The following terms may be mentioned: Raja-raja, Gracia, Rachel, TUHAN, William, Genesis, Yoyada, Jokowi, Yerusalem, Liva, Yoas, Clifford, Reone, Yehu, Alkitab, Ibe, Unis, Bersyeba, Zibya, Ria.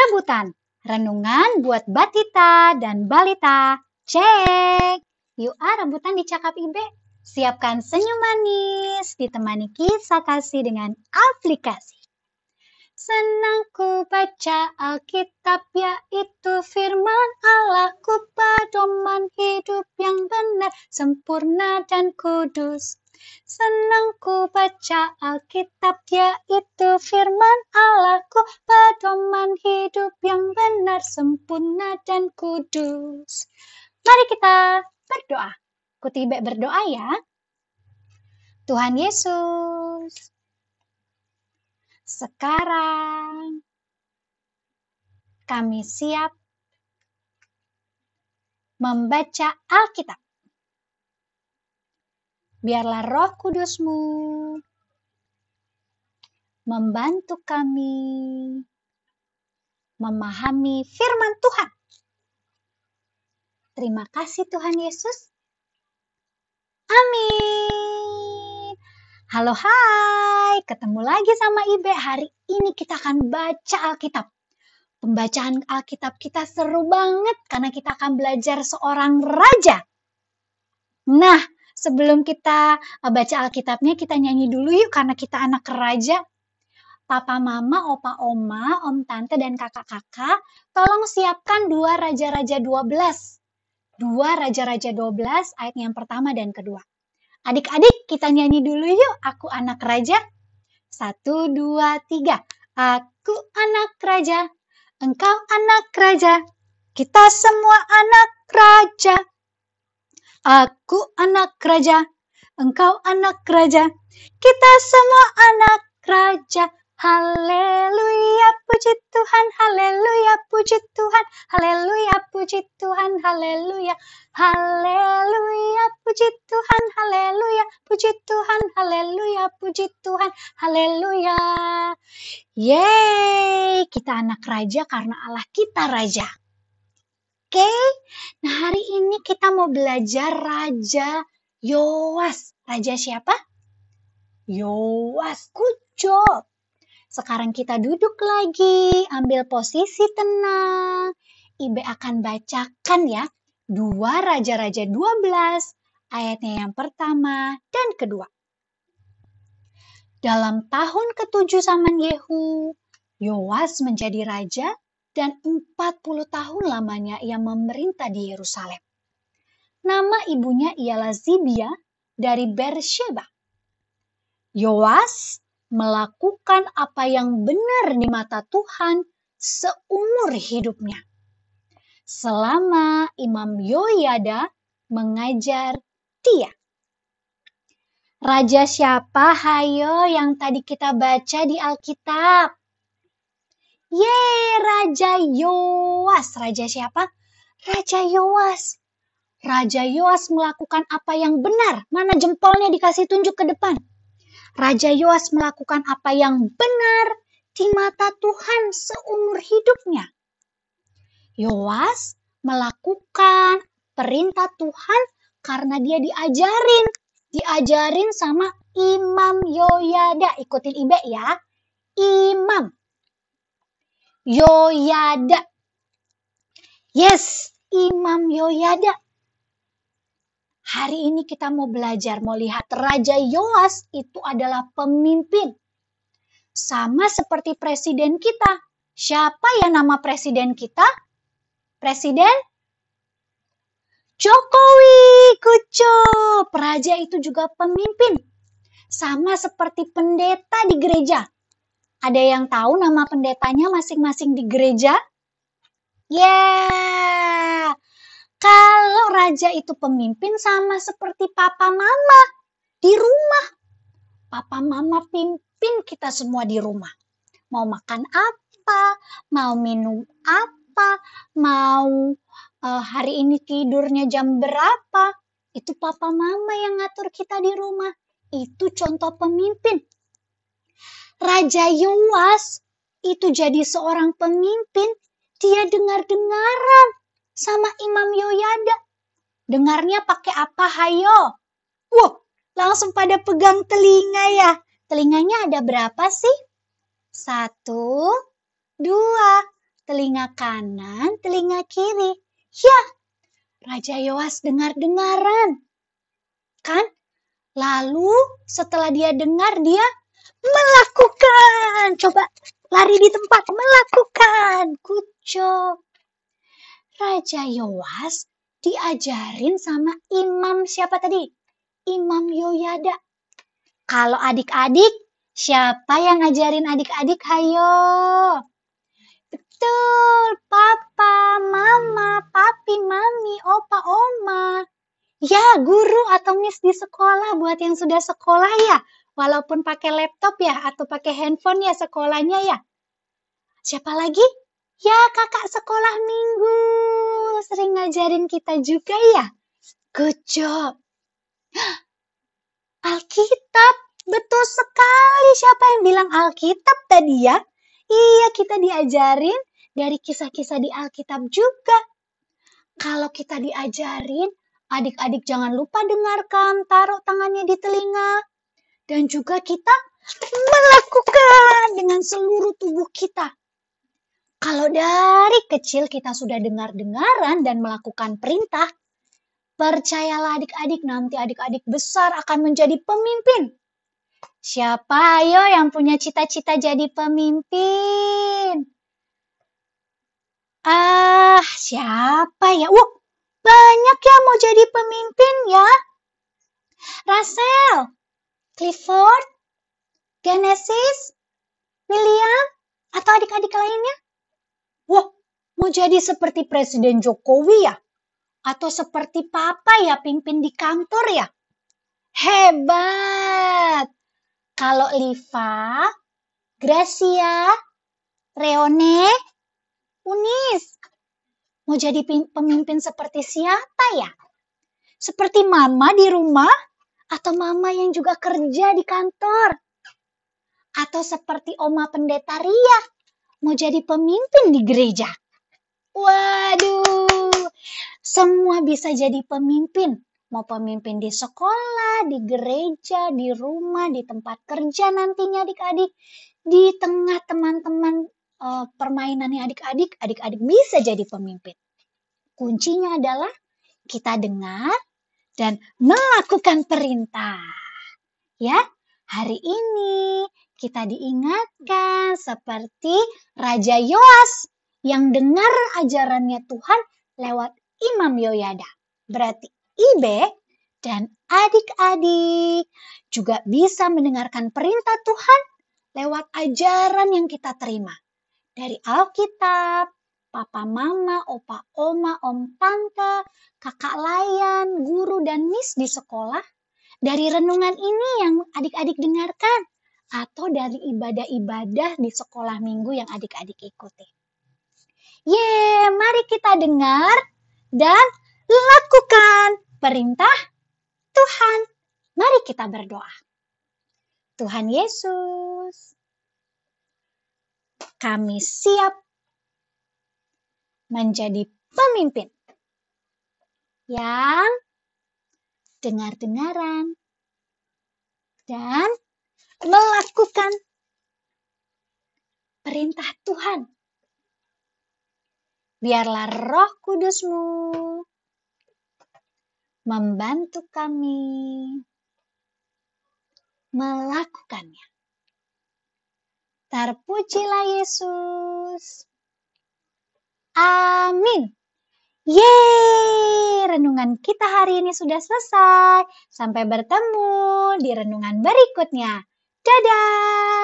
rebutan, renungan buat batita dan balita. Cek! Yuk, rebutan di Cakap Ibe. Siapkan senyum manis, ditemani kisah kasih dengan aplikasi. Senang ku baca Alkitab, yaitu firman Allah, ku pedoman hidup yang benar, sempurna dan kudus. Senang ku baca Alkitab, yaitu firman Allah, ku pedoman hidup yang benar, sempurna dan kudus. Mari kita berdoa. Kutibek berdoa ya. Tuhan Yesus, sekarang kami siap membaca Alkitab. Biarlah Roh Kudus-Mu membantu kami memahami firman Tuhan. Terima kasih Tuhan Yesus. Amin. Halo hai, ketemu lagi sama Ibe. Hari ini kita akan baca Alkitab. Pembacaan Alkitab kita seru banget karena kita akan belajar seorang raja. Nah, sebelum kita baca Alkitabnya, kita nyanyi dulu yuk karena kita anak raja. Papa, mama, opa, oma, om, tante, dan kakak-kakak, tolong siapkan 2 Raja-Raja 12. 2 Raja-Raja 12, ayat yang pertama dan kedua. Adik-adik, kita nyanyi dulu yuk, Aku Anak Raja. 1, 2, 3. Aku anak raja, engkau anak raja, kita semua anak raja. Aku anak raja, engkau anak raja, kita semua anak raja. Haleluya puji Tuhan, haleluya puji Tuhan, haleluya puji Tuhan, haleluya, haleluya puji Tuhan, haleluya puji Tuhan, haleluya puji Tuhan, haleluya. Yeay, kita anak raja karena Allah kita raja. Oke, nah hari ini kita mau belajar Raja Yoas. Raja siapa? Yoas, good job. Sekarang kita duduk lagi, ambil posisi tenang. Ibe akan bacakan ya, 2 Raja-Raja 12, ayatnya yang pertama dan kedua. Dalam tahun ke-7 zaman Yehu, Yoas menjadi raja dan 40 tahun lamanya ia memerintah di Yerusalem. Nama ibunya ialah Zibya dari Bersyeba. Yoas melakukan apa yang benar di mata Tuhan seumur hidupnya. Selama Imam Yoyada mengajar dia. Raja siapa hayo yang tadi kita baca di Alkitab? Yeay, Raja Yoas. Raja siapa? Raja Yoas. Raja Yoas melakukan apa yang benar. Mana jempolnya dikasih tunjuk ke depan. Raja Yoas melakukan apa yang benar di mata Tuhan seumur hidupnya. Yoas melakukan perintah Tuhan karena dia diajarin. Diajarin sama Imam Yoyada. Ikutin Ibe ya. Imam Yoyada. Yes, Imam Yoyada. Hari ini kita mau belajar, mau lihat Raja Yoas itu adalah pemimpin. Sama seperti presiden kita. Siapa ya nama presiden kita? Presiden Jokowi. Good job. Raja itu juga pemimpin. Sama seperti pendeta di gereja. Ada yang tahu nama pendetanya masing-masing di gereja? Yeah! Kalau raja itu pemimpin sama seperti papa mama di rumah. Papa mama pimpin kita semua di rumah. Mau makan apa, mau minum apa, mau hari ini tidurnya jam berapa. Itu papa mama yang ngatur kita di rumah. Itu contoh pemimpin. Raja Yoas itu jadi seorang pemimpin. Dia dengar-dengaran sama Imam Yoyada. Dengarnya pakai apa hayo? Wah, langsung pada pegang telinga ya. Telinganya ada berapa sih? 1, 2. telinga kanan, telinga kiri. Ya, Raja Yoas dengar-dengaran. Kan? Lalu setelah dia dengar, dia melakukan. Coba lari di tempat, melakukan. Good job. Raja Yoas diajarin sama imam siapa tadi? Imam Yoyada. Kalau adik-adik, siapa yang ngajarin adik-adik? Hayo. Betul, papa, mama, papi, mami, opa, oma. Ya, guru atau miss di sekolah buat yang sudah sekolah ya. Walaupun pakai laptop ya atau pakai handphone ya sekolahnya ya. Siapa lagi? Ya, kakak sekolah minggu. Sering ngajarin kita juga ya. Good job. Alkitab. Betul sekali. Siapa yang bilang Alkitab tadi ya? Iya, kita diajarin dari kisah-kisah di Alkitab juga. Kalau kita diajarin, adik-adik jangan lupa dengarkan. Taruh tangannya di telinga. Dan juga kita melakukan dengan seluruh tubuh kita. Kalau dari kecil kita sudah dengar-dengaran dan melakukan perintah, percayalah adik-adik, nanti adik-adik besar akan menjadi pemimpin. Siapa ayo yang punya cita-cita jadi pemimpin? Ah, siapa ya? Banyak yang mau jadi pemimpin ya. Rachel, Clifford, Genesis, William, atau adik-adik lainnya? Mau jadi seperti Presiden Jokowi ya? Atau seperti papa ya, pimpin di kantor ya? Hebat! Kalau Liva, Gracia, Reone, Unis. Mau jadi pemimpin seperti siapa ya? Seperti mama di rumah? Atau mama yang juga kerja di kantor? Atau seperti oma pendeta Ria? Mau jadi pemimpin di gereja? Waduh, semua bisa jadi pemimpin. Mau pemimpin di sekolah, di gereja, di rumah, di tempat kerja nantinya adik-adik. Di tengah teman-teman permainannya adik-adik, adik-adik bisa jadi pemimpin. Kuncinya adalah kita dengar dan melakukan perintah. Ya, hari ini kita diingatkan seperti Raja Yoas yang dengar ajarannya Tuhan lewat Imam Yoyada. Berarti Ibe dan adik-adik juga bisa mendengarkan perintah Tuhan lewat ajaran yang kita terima. Dari Alkitab, papa, mama, opa, oma, om, tante, kakak layan, guru, dan miss di sekolah. Dari renungan ini yang adik-adik dengarkan. Atau dari ibadah-ibadah di sekolah minggu yang adik-adik ikuti. Mari kita dengar dan lakukan perintah Tuhan. Mari kita berdoa. Tuhan Yesus, kami siap menjadi pemimpin yang dengar-dengaran dan melakukan perintah Tuhan. Biarlah Roh Kudus-Mu membantu kami melakukannya. Terpujilah Yesus. Amin. Renungan kita hari ini sudah selesai. Sampai bertemu di renungan berikutnya. Dadah!